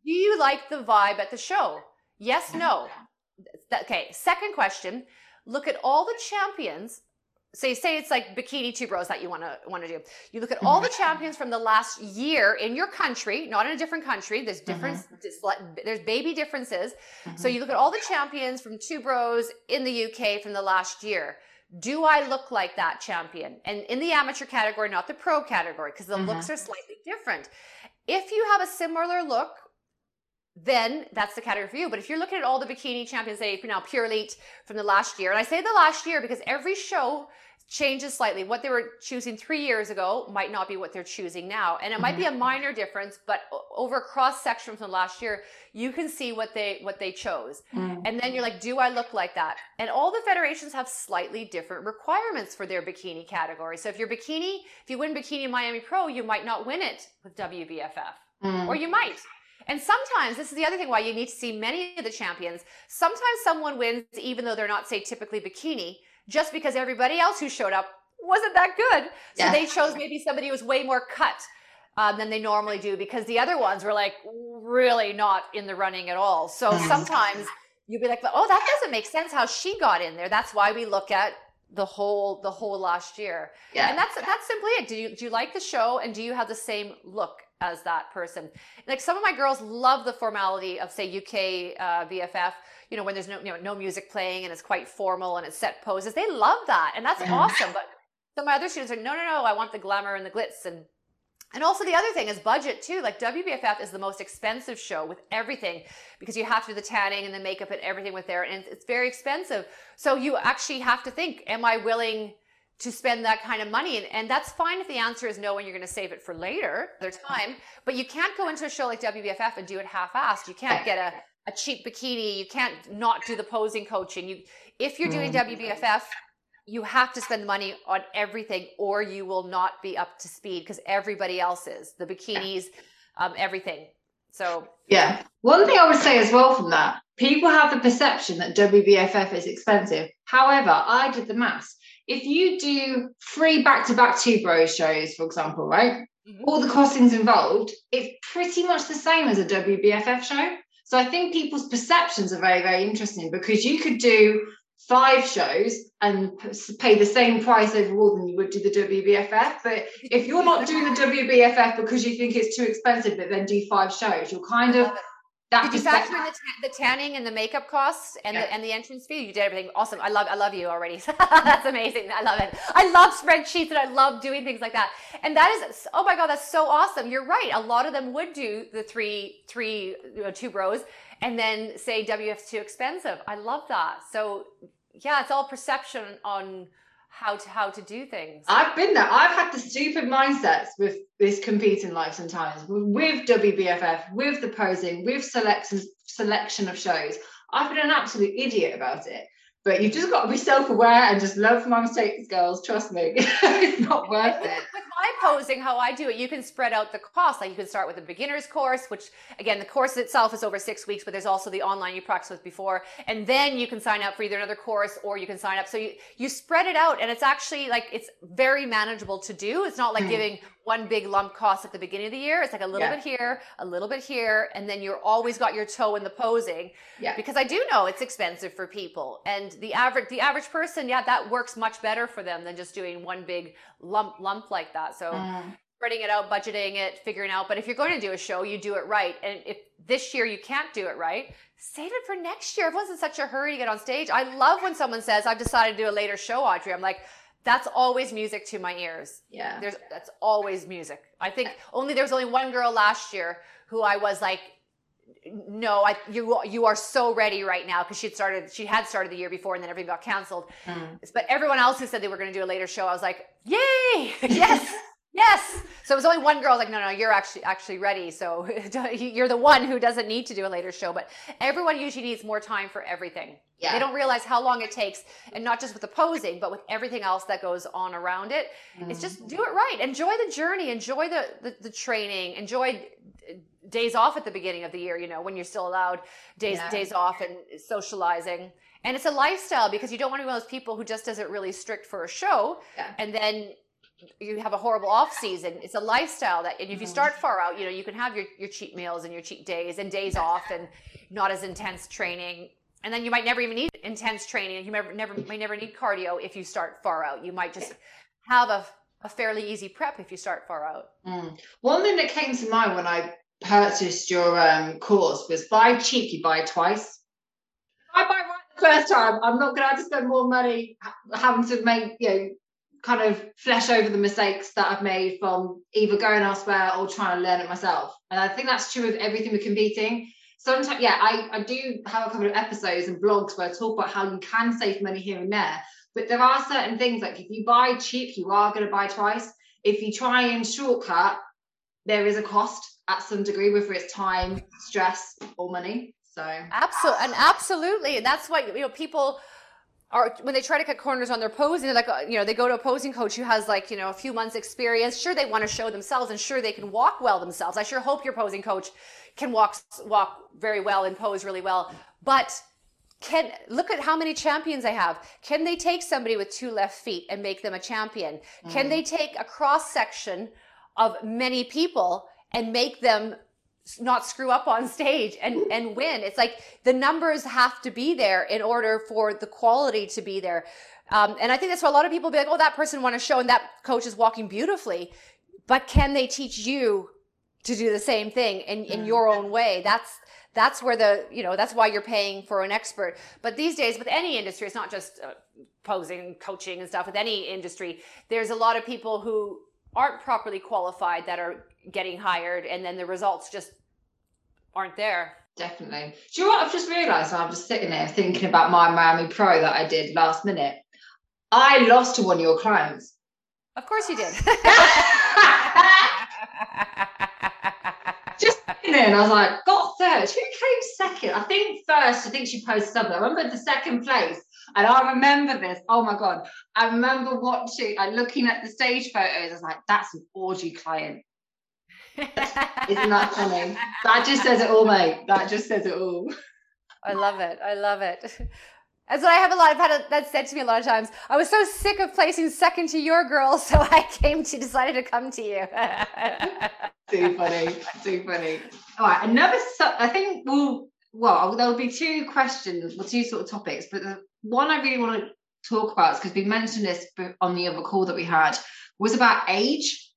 Do you like the vibe at the show? Yes, no. Okay, second question, look at all the champions. So you say it's like bikini Two Bros that you want to want to do. You look at all the champions from the last year in your country, not in a different country. There's difference. Mm-hmm. There's baby differences. Mm-hmm. So you look at all the champions from Two Bros in the U K from the last year. Do I look like that champion? And in the amateur category, not the pro category, because the mm-hmm. looks are slightly different. If you have a similar look, then that's the category for you. But if you're looking at all the bikini champions, say, you know, Pure Leap from the last year, and I say the last year because every show changes slightly. What they were choosing three years ago might not be what they're choosing now. And it might be a minor difference, but over a cross section from last year, you can see what they, what they chose. Mm. And then you're like, do I look like that? And all the federations have slightly different requirements for their bikini category. So if you're bikini, if you win bikini Miami Pro, you might not win it with W B F F, mm. or you might. And sometimes, this is the other thing why you need to see many of the champions. Sometimes someone wins, even though they're not, say, typically bikini, just because everybody else who showed up wasn't that good. So yeah. they chose maybe somebody who was way more cut um, than they normally do, because the other ones were like really not in the running at all. So yeah. sometimes you'd be like, oh, that doesn't make sense how she got in there. That's why we look at the whole the whole last year. Yeah. And that's that's simply it. Do you, do you like the show, and do you have the same look as that person? Like, some of my girls love the formality of, say, U K uh, B F F, you know, when there's no, you know, no music playing and it's quite formal and it's set poses. They love that. And that's awesome. But some of my other students are, no, no, no, I want the glamour and the glitz. And, and also the other thing is budget too. Like, W B F F is the most expensive show with everything, because you have to do the tanning and the makeup and everything with there. And it's very expensive. So you actually have to think, am I willing to spend that kind of money? And, and that's fine if the answer is no and you're going to save it for later, their time. But you can't go into a show like W B F F and do it half-assed. You can't get a, a cheap bikini. You can't not do the posing coaching. You, if you're doing mm-hmm. W B F F, you have to spend money on everything, or you will not be up to speed, because everybody else is. The bikinis, um, everything. So yeah. One thing I would say as well from that, people have the perception that W B F F is expensive. However, I did the maths. If you do three back-to-back Two Bros shows, for example, right, mm-hmm. all the costings involved, it's pretty much the same as a W B F F show. So I think people's perceptions are very, very interesting, because you could do five shows and pay the same price overall than you would do the W B F F. But if you're not doing the W B F F because you think it's too expensive, but then do five shows, you're kind of... That did you factor in the, t- the tanning and the makeup costs and, yeah. the, and the entrance fee? You did everything. Awesome. I love I love you already. That's amazing. I love it. I love spreadsheets and I love doing things like that. And that is, oh my God, that's so awesome. You're right. A lot of them would do the three, three, you know, two bros and then say W F too expensive. I love that. So yeah, it's all perception on how to, how to do things. I've been there. I've had the stupid mindsets with this competing life sometimes, with W B F F, with the posing, with selection, selection of shows. I've been an absolute idiot about it. But you've just got to be self-aware and just learn from my mistakes, girls. Trust me, it's not worth it. With my posing, how I do it, you can spread out the cost. Like you can start with a beginner's course, which again, the course itself is over six weeks, but there's also the online you practice with before. And then you can sign up for either another course or you can sign up. So you, you spread it out and it's actually like, it's very manageable to do. It's not like giving one big lump cost at the beginning of the year. It's like a little yeah. bit here, a little bit here. And then you're always got your toe in the posing yeah. because I do know it's expensive for people. And the average the average person, yeah, that works much better for them than just doing one big lump lump like that. So mm. spreading it out, budgeting it, figuring out. But if you're going to do a show, you do it right. And if this year you can't do it right, save it for next year. Everyone's in such a hurry to get on stage. I love when someone says, I've decided to do a later show, Audrey. I'm like, that's always music to my ears. Yeah. There's that's always music. I think only there was only one girl last year who I was like, no, I, you you are so ready right now, because she had started she had started the year before and then everything got canceled. Mm. But everyone else who said they were going to do a later show, I was like, yay, yes, yes. So it was only one girl like, no, no, you're actually actually ready. So you're the one who doesn't need to do a later show. But everyone usually needs more time for everything. Yeah. They don't realize how long it takes, and not just with the posing, but with everything else that goes on around it. Mm. It's just do it right. Enjoy the journey. Enjoy the the, the training. Enjoy days off at the beginning of the year, you know, when you're still allowed days yeah. days off and socializing. And it's a lifestyle, because you don't want to be one of those people who just does it really strict for a show yeah. and then you have a horrible off season. It's a lifestyle that, and if you start far out, you know, you can have your, your cheat meals and your cheat days and days off and not as intense training. And then you might never even need intense training, and you never, never, may never need cardio if you start far out. You might just have a, a fairly easy prep if you start far out. Mm. One thing that came to mind when I purchased your um course was, buy cheap, you buy twice. If I buy right the first time, I'm not gonna have to spend more money having to make, you know, kind of flesh over the mistakes that I've made from either going elsewhere or trying to learn it myself. And I think that's true with everything with competing. Sometimes yeah I, I do have a couple of episodes and blogs where I talk about how you can save money here and there, but there are certain things, like if you buy cheap, you are going to buy twice. If you try and shortcut, there is a cost at some degree, whether it's time, stress, or money. So absolutely, and absolutely, and that's why, you know, people are, when they try to cut corners on their posing, they're like, you know, they go to a posing coach who has like, you know, a few months experience. Sure, they want to show themselves, and sure, they can walk well themselves. I sure hope your posing coach can walk walk very well and pose really well, but can look at how many champions I have. Can they take somebody with two left feet and make them a champion? Mm. Can they take a cross section of many people and make them not screw up on stage and, and win? It's like the numbers have to be there in order for the quality to be there. Um, and I think that's why a lot of people be like, oh, that person won a show and that coach is walking beautifully, but can they teach you to do the same thing in, in your own way? That's, that's where the, you know, that's why you're paying for an expert. But these days with any industry, it's not just uh, posing, coaching and stuff. With any industry, there's a lot of people who aren't properly qualified that are getting hired, and then the results just aren't there. Definitely. Do you know what I've just realized? I'm just sitting there thinking about my Miami Pro that I did last minute. I lost to one of your clients. Of course you did. Just sitting there, and I was like, got third. Who came second? I think first, I think she posted something. I remember the second place. And I remember this. Oh my God. I remember watching and uh, looking at the stage photos. I was like, that's an Audrey client. Isn't that funny? That just says it all, mate. That just says it all. I love it. I love it. That's what I have a lot. I've had a, that's said to me a lot of times. I was so sick of placing second to your girl, so I came to decided to come to you. Too funny. Too funny. All right. Another, I think we'll, well, there'll be two questions or two sort of topics, but the one I really want to talk about, because we mentioned this on the other call that we had, was about age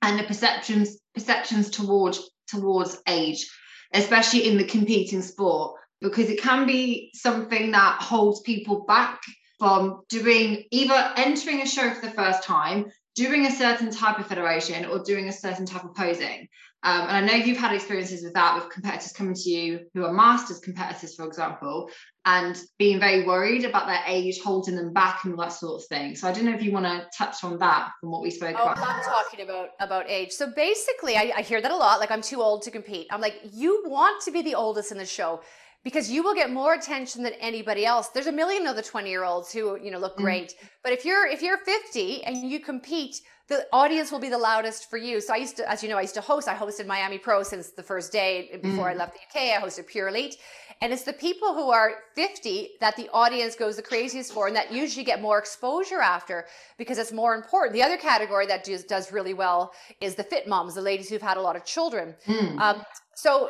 and the perceptions perceptions towards towards age, especially in the competing sport, because it can be something that holds people back from doing, either entering a show for the first time, doing a certain type of federation, or doing a certain type of posing. Um, and I know you've had experiences with that, with competitors coming to you who are masters competitors, for example, and being very worried about their age holding them back and all that sort of thing. So I don't know if you want to touch on that from what we spoke oh, about. I'm talking about, about age. So basically, I, I hear that a lot, like, I'm too old to compete. I'm like, you want to be the oldest in the show, because you will get more attention than anybody else. There's a million other twenty year olds who, you know, look great. Mm-hmm. But if you're, if you're fifty and you compete, the audience will be the loudest for you. So I used to, as you know, I used to host, I hosted Miami Pro since the first day before mm. I left the U K. I hosted Pure Leap. And it's the people who are fifty that the audience goes the craziest for, and that usually get more exposure after, because it's more important. The other category that does, does really well is the fit moms, the ladies who've had a lot of children. Mm. Um, so,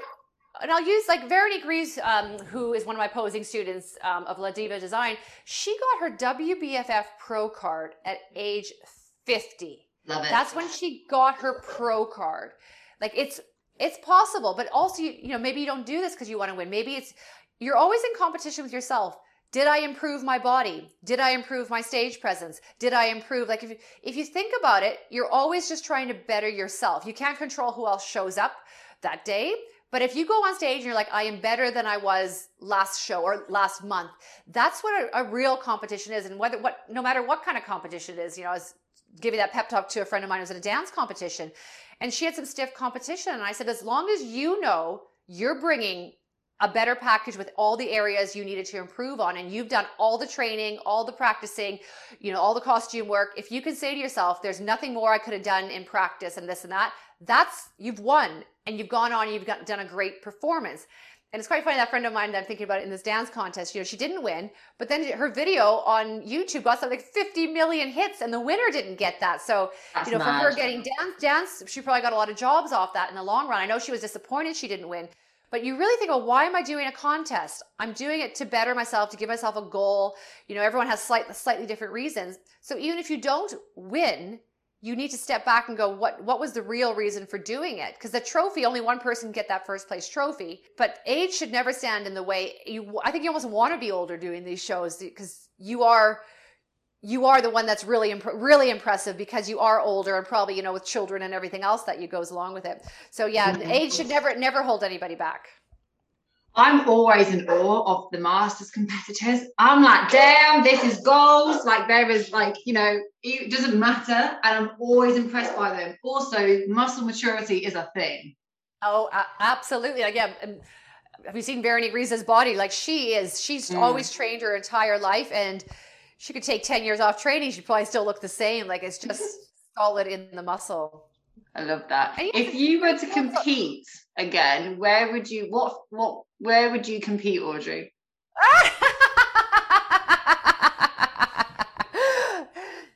and I'll use like Verity Greaves, um, who is one of my posing students um, of La Diva Design. She got her W B F F pro card at age fifty. Love it. That's when she got her pro card. Like, it's it's possible, but also, you, you know, maybe you don't do this because you want to win. Maybe it's, you're always in competition with yourself. Did I improve my body? Did I improve my stage presence? Did I improve? Like, if you, if you think about it, you're always just trying to better yourself. You can't control who else shows up that day. But if you go on stage and you're like, I am better than I was last show or last month, that's what a, a real competition is. And whether what, no matter what kind of competition it is, you know, I was giving that pep talk to a friend of mine who was at a dance competition, and she had some stiff competition. And I said, as long as you know you're bringing a better package with all the areas you needed to improve on, and you've done all the training, all the practicing, you know, all the costume work, if you can say to yourself, there's nothing more I could have done in practice and this and that, that's, you've won, and you've gone on, and you've got, done a great performance. And it's quite funny, that friend of mine that I'm thinking about in this dance contest, you know, she didn't win, but then her video on YouTube got something like fifty million hits, and the winner didn't get that. So, that's, you know, mad. From her getting dance, dance, she probably got a lot of jobs off that in the long run. I know she was disappointed she didn't win. But you really think, well, why am I doing a contest? I'm doing it to better myself, to give myself a goal. You know, everyone has slight, slightly different reasons. So even if you don't win, you need to step back and go, what, what was the real reason for doing it? Because the trophy, only one person can get that first place trophy. But age should never stand in the way. You, I think you almost want to be older doing these shows, because you are... you are the one that's really, imp- really impressive, because you are older, and probably, you know, with children and everything else that you goes along with it. So yeah, mm-hmm. age should never, never hold anybody back. I'm always in awe of the masters competitors. I'm like, damn, this is goals. Like, there is like, you know, it doesn't matter. And I'm always impressed by them. Also, muscle maturity is a thing. Oh, uh, absolutely. Like, yeah. Um, have you seen Veronique Reza's body? Like, she is, she's mm. always trained her entire life, and she could take ten years off training, she'd probably still look the same. Like, it's just solid in the muscle. I love that. You if you were to compete again, where would you, what, what, where would you compete, Audrey?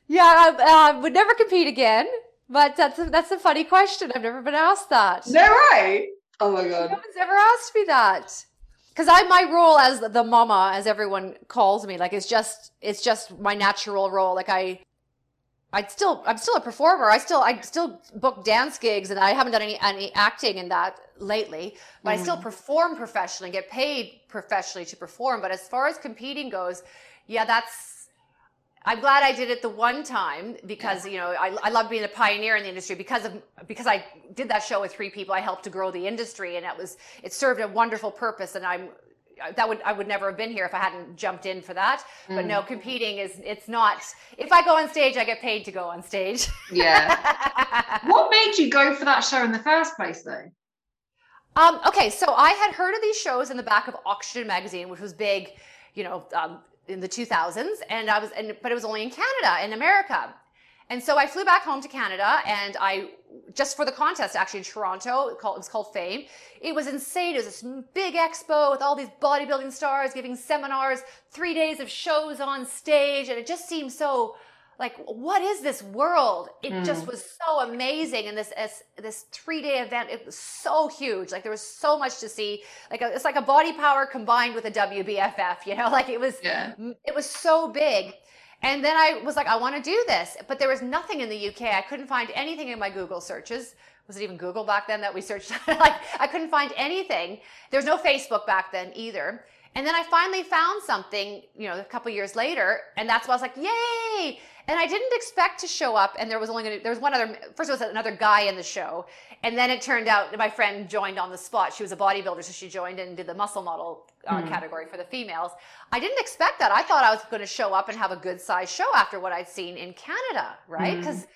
yeah, I, I would never compete again, but that's a, that's a funny question. I've never been asked that. No way. Oh my God. No one's ever asked me that. Because I, my role as the mama, as everyone calls me, like, it's just, it's just my natural role. Like, I, I still, I'm still a performer. I still, I still book dance gigs, and I haven't done any, any acting in that lately, but mm. I still perform professionally, get paid professionally to perform. But as far as competing goes, yeah, that's, I'm glad I did it the one time, because, yeah. you know, I, I love being a pioneer in the industry, because of, because I did that show with three people. I helped to grow the industry, and it was, it served a wonderful purpose. And I'm, that would, I would never have been here if I hadn't jumped in for that. Mm. But no, competing is, it's not, if I go on stage, I get paid to go on stage. Yeah. What made you go for that show in the first place though? Um, okay. So I had heard of these shows in the back of Oxygen magazine, which was big, you know, um, in the two thousands, and I was, and, but it was only in Canada, in America. And so I flew back home to Canada, and I, just for the contest, actually, in Toronto, it, called, it was called Fame. It was insane. It was this big expo with all these bodybuilding stars giving seminars, three days of shows on stage. And it just seemed so like, what is this world? It mm. just was so amazing. And this, this, this three-day event, it was so huge. Like, there was so much to see. Like, a, it's like a Body Power combined with a W B F F, you know? Like, it was, yeah. it was so big. And then I was like, I want to do this. But there was nothing in the U K. I couldn't find anything in my Google searches. Was it even Google back then that we searched? Like, I couldn't find anything. There was no Facebook back then either. And then I finally found something, you know, a couple years later, and that's why I was like, yay! And I didn't expect to show up, and there was only going to, there was one other, first it was another guy in the show, and then it turned out that my friend joined on the spot. She was a bodybuilder, so she joined and did the muscle model uh, mm. category for the females. I didn't expect that. I thought I was going to show up and have a good size show after what I'd seen in Canada, right? Because mm.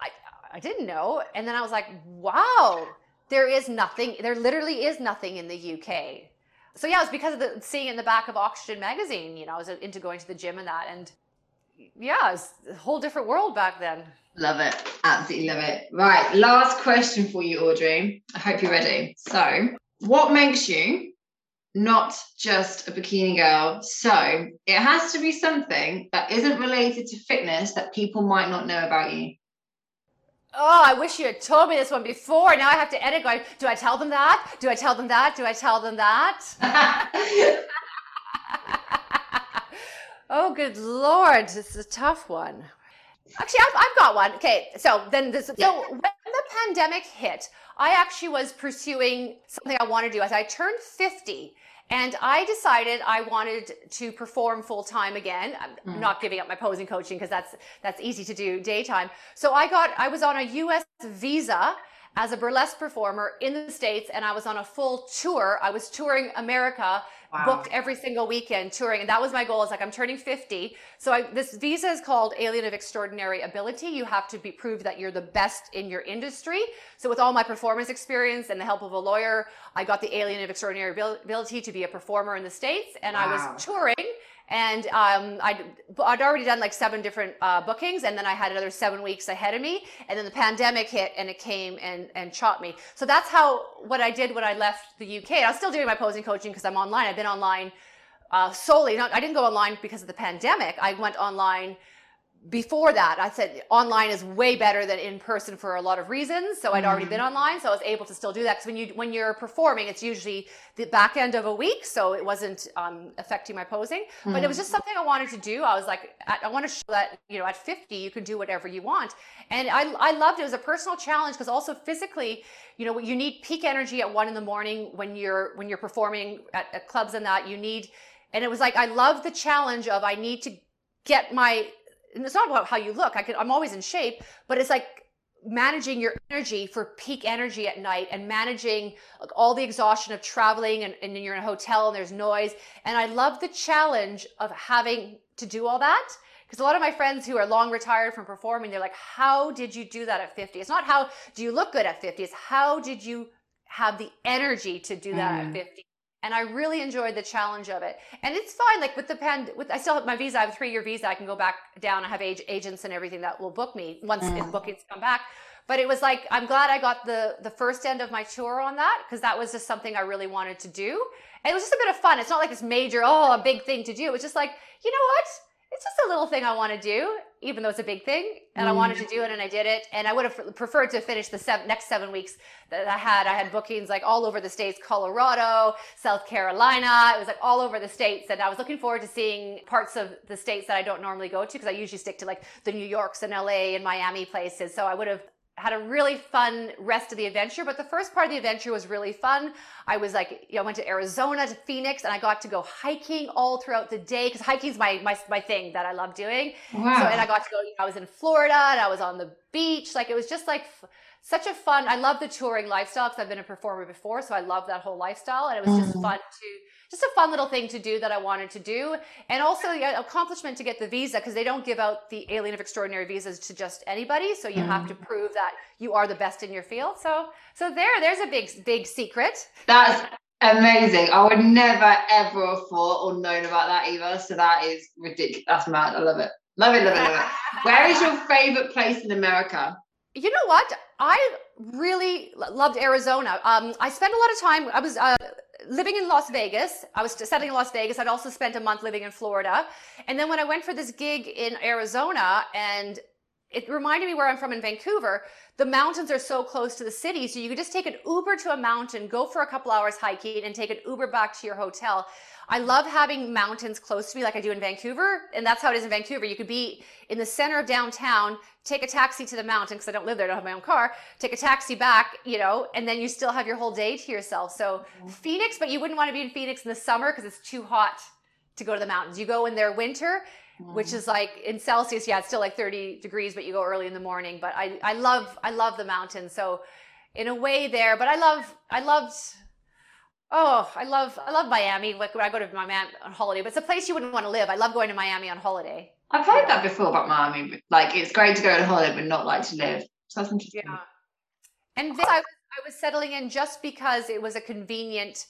I, I didn't know. And then I was like, wow, there is nothing, there literally is nothing in the U K. So yeah, it was because of the, seeing in the back of Oxygen magazine, you know, I was into going to the gym and that, and yeah, it was a whole different world back then. Love it. Absolutely love it. Right. Last question for you, Audrey. I hope you're ready. So what makes you not just a bikini girl? So it has to be something that isn't related to fitness that people might not know about you. Oh, I wish you had told me this one before. Now I have to edit. Going, do I tell them that? Do I tell them that? Do I tell them that? Oh, good Lord. This is a tough one. Actually, I've, I've got one. Okay. So then this, yeah. so when the pandemic hit, I actually was pursuing something I wanted to do. As I turned fifty, and I decided I wanted to perform full time again. I'm mm. not giving up my posing coaching because that's, that's easy to do daytime. So I got, I was on a U S visa as a burlesque performer in the States, and I was on a full tour. I was touring America, wow. booked every single weekend touring. And that was my goal. It's like, I'm turning fifty. So I, this visa is called Alien of Extraordinary Ability. You have to be prove that you're the best in your industry. So with all my performance experience and the help of a lawyer, I got the Alien of Extraordinary Ability to be a performer in the States. And wow. I was touring. And um, I'd, I'd already done like seven different uh, bookings, and then I had another seven weeks ahead of me, and then the pandemic hit, and it came and, and chopped me. So that's how, what I did when I left the U K. And I was still doing my posing coaching because I'm online. I've been online uh, solely. Not, I didn't go online because of the pandemic. I went online before that. I said online is way better than in person for a lot of reasons. So I'd already been online, so I was able to still do that. Because when you when you're performing, it's usually the back end of a week, so it wasn't um, affecting my posing. Mm. But it was just something I wanted to do. I was like, I, I want to show that, you know, at fifty you can do whatever you want. And I I loved it. It was a personal challenge because also physically, you know, you need peak energy at one in the morning when you're when you're performing at, at clubs and that you need. And it was like, I love the challenge of I need to get my. And it's not about how you look. I could, I'm always in shape, but it's like managing your energy for peak energy at night and managing like all the exhaustion of traveling and, and you're in a hotel and there's noise. And I love the challenge of having to do all that. Because a lot of my friends who are long retired from performing, they're like, how did you do that at fifty? It's not how do you look good at fifty? It's how did you have the energy to do that mm. at fifty? And I really enjoyed the challenge of it. And it's fine, like with the pan, with, I still have my visa, I have a three-year visa, I can go back down, I have age, agents and everything that will book me once mm. if bookings come back. But it was like, I'm glad I got the, the first end of my tour on that, because that was just something I really wanted to do. And it was just a bit of fun. It's not like this major, oh, a big thing to do. It was just like, you know what? It's just a little thing I want to do, even though it's a big thing. And mm. I wanted to do it and I did it. And I would have preferred to finish the seven, next seven weeks that I had. I had bookings like all over the States, Colorado, South Carolina. It was like all over the States. And I was looking forward to seeing parts of the States that I don't normally go to because I usually stick to like the New Yorks and L A and Miami places. So I would have had a really fun rest of the adventure, but the first part of the adventure was really fun. I was like, you know, I went to Arizona, to Phoenix, and I got to go hiking all throughout the day because hiking's my, my my thing that I love doing. Wow. So, and I got to go, you know, I was in Florida and I was on the beach. Like it was just like f- such a fun, I love the touring lifestyle because I've been a performer before. So I love that whole lifestyle. And it was just mm-hmm. fun to, just a fun little thing to do that I wanted to do. And also the accomplishment to get the visa, because they don't give out the Alien of Extraordinary visas to just anybody. So you mm. have to prove that you are the best in your field. So, so there, there's a big, big secret. That's amazing. I would never, ever have thought or known about that either. So that is ridiculous. That's mad. I love it. Love it, love it, love it. Where is your favorite place in America? You know what? I really loved Arizona. Um, I spent a lot of time, I was, uh, living in Las Vegas, I was settling in Las Vegas. I'd also spent a month living in Florida. And then when I went for this gig in Arizona, and it reminded me where I'm from in Vancouver, the mountains are so close to the city. So you could just take an Uber to a mountain, go for a couple hours hiking, and take an Uber back to your hotel. I love having mountains close to me like I do in Vancouver. And that's how it is in Vancouver. You could be in the center of downtown, take a taxi to the mountain, because I don't live there, I don't have my own car, take a taxi back, you know, and then you still have your whole day to yourself. So mm-hmm. Phoenix, but you wouldn't want to be in Phoenix in the summer because it's too hot to go to the mountains. You go in their winter, mm-hmm. which is like in Celsius, yeah, it's still like thirty degrees, but you go early in the morning. But I, I love, I love the mountains. So in a way there, but I love, I loved, Oh, I love I love Miami. Like when I go to Miami on holiday, but it's a place you wouldn't want to live. I love going to Miami on holiday. I've heard that before about Miami. But like it's great to go on holiday, but not like to live. So that's interesting. Yeah. And this, I, I was settling in just because it was a convenient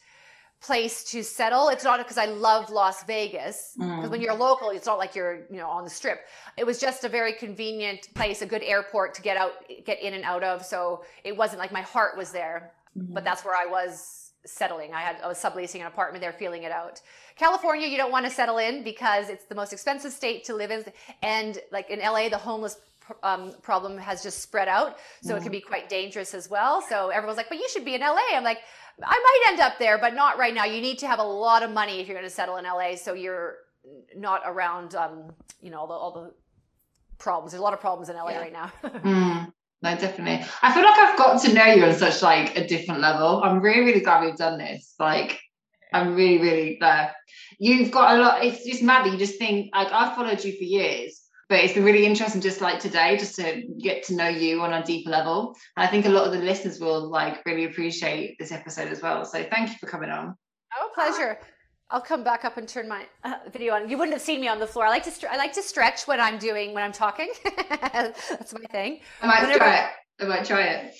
place to settle. It's not because I love Las Vegas. Because mm. when you're local, it's not like you're you know on the strip. It was just a very convenient place, a good airport to get out, get in and out of. So it wasn't like my heart was there, mm. but that's where I was. Settling. I had I was subleasing an apartment there, feeling it out. California, you don't want to settle in because it's the most expensive state to live in, and like in L A, the homeless um, problem has just spread out, so mm. it can be quite dangerous as well. So everyone's like, "But you should be in L A." I'm like, "I might end up there, but not right now." You need to have a lot of money if you're going to settle in L A, so you're not around, um, you know, all the, all the problems. There's a lot of problems in L A yeah. right now. mm. No, definitely. I feel like I've got to know you on such like a different level. I'm really, really glad we've done this. Like, I'm really, really there. Uh, you've got a lot. It's just mad that you just think like I've followed you for years, but it's been really interesting just like today, just to get to know you on a deeper level. And I think a lot of the listeners will like really appreciate this episode as well. So thank you for coming on. Oh, pleasure. I'll come back up and turn my uh, video on. You wouldn't have seen me on the floor. I like to st- I like to stretch when I'm doing when I'm talking. That's my thing. I might whenever, try it. I might try it.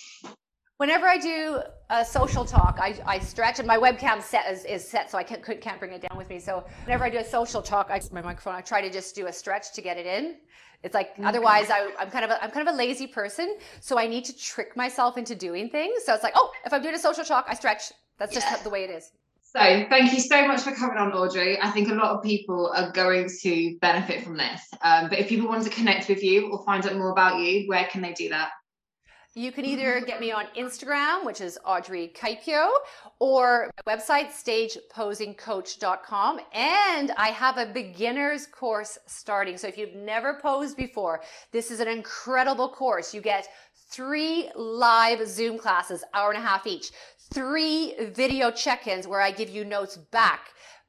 Whenever I do a social talk, I, I stretch, and my webcam set is, is set, so I can't can't bring it down with me. So whenever I do a social talk, I my microphone. I try to just do a stretch to get it in. It's like mm-hmm. otherwise I, I'm kind of a, I'm kind of a lazy person, so I need to trick myself into doing things. So it's like, oh, if I'm doing a social talk, I stretch. That's yeah. just the way it is. So thank you so much for coming on, Audrey. I think a lot of people are going to benefit from this. Um, but if people want to connect with you or find out more about you, where can they do that? You can either get me on Instagram, which is Audrey Kaipio, or my website, stage posing coach dot com. And I have a beginner's course starting. So if you've never posed before, this is an incredible course. You get three live Zoom classes, hour and a half each. Three video check-ins where I give you notes back,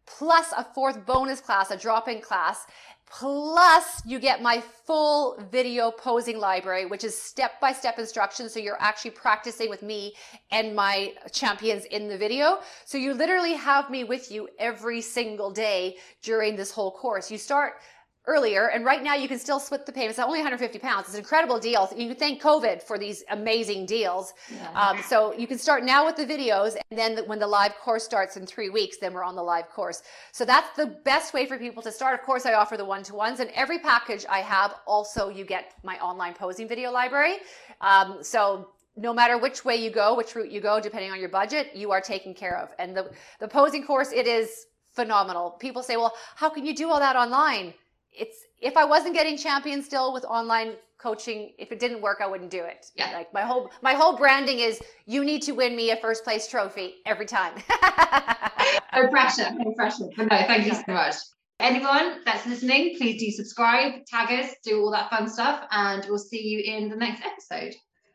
plus a fourth bonus class, a drop-in class, plus you get my full video posing library, which is step-by-step instructions. So you're actually practicing with me and my champions in the video. So you literally have me with you every single day during this whole course. You start earlier, and right now you can still split the payments. It's only one hundred fifty pounds. It's an incredible deal. You can thank COVID for these amazing deals. Yeah. Um, so you can start now with the videos, and then when the live course starts in three weeks, then we're on the live course. So that's the best way for people to start. Of course, I offer the one-to-ones, and every package I have, also you get my online posing video library. Um, so no matter which way you go, which route you go, depending on your budget, you are taken care of. And the, the posing course, it is phenomenal. People say, well, how can you do all that online? It's if I wasn't getting champions still with online coaching, if it didn't work, I wouldn't do it. Yeah. Like my whole my whole branding is you need to win me a first place trophy every time. No pressure, no pressure. But no, thank you so much. Anyone that's listening, please do subscribe, tag us, do all that fun stuff, and we'll see you in the next episode.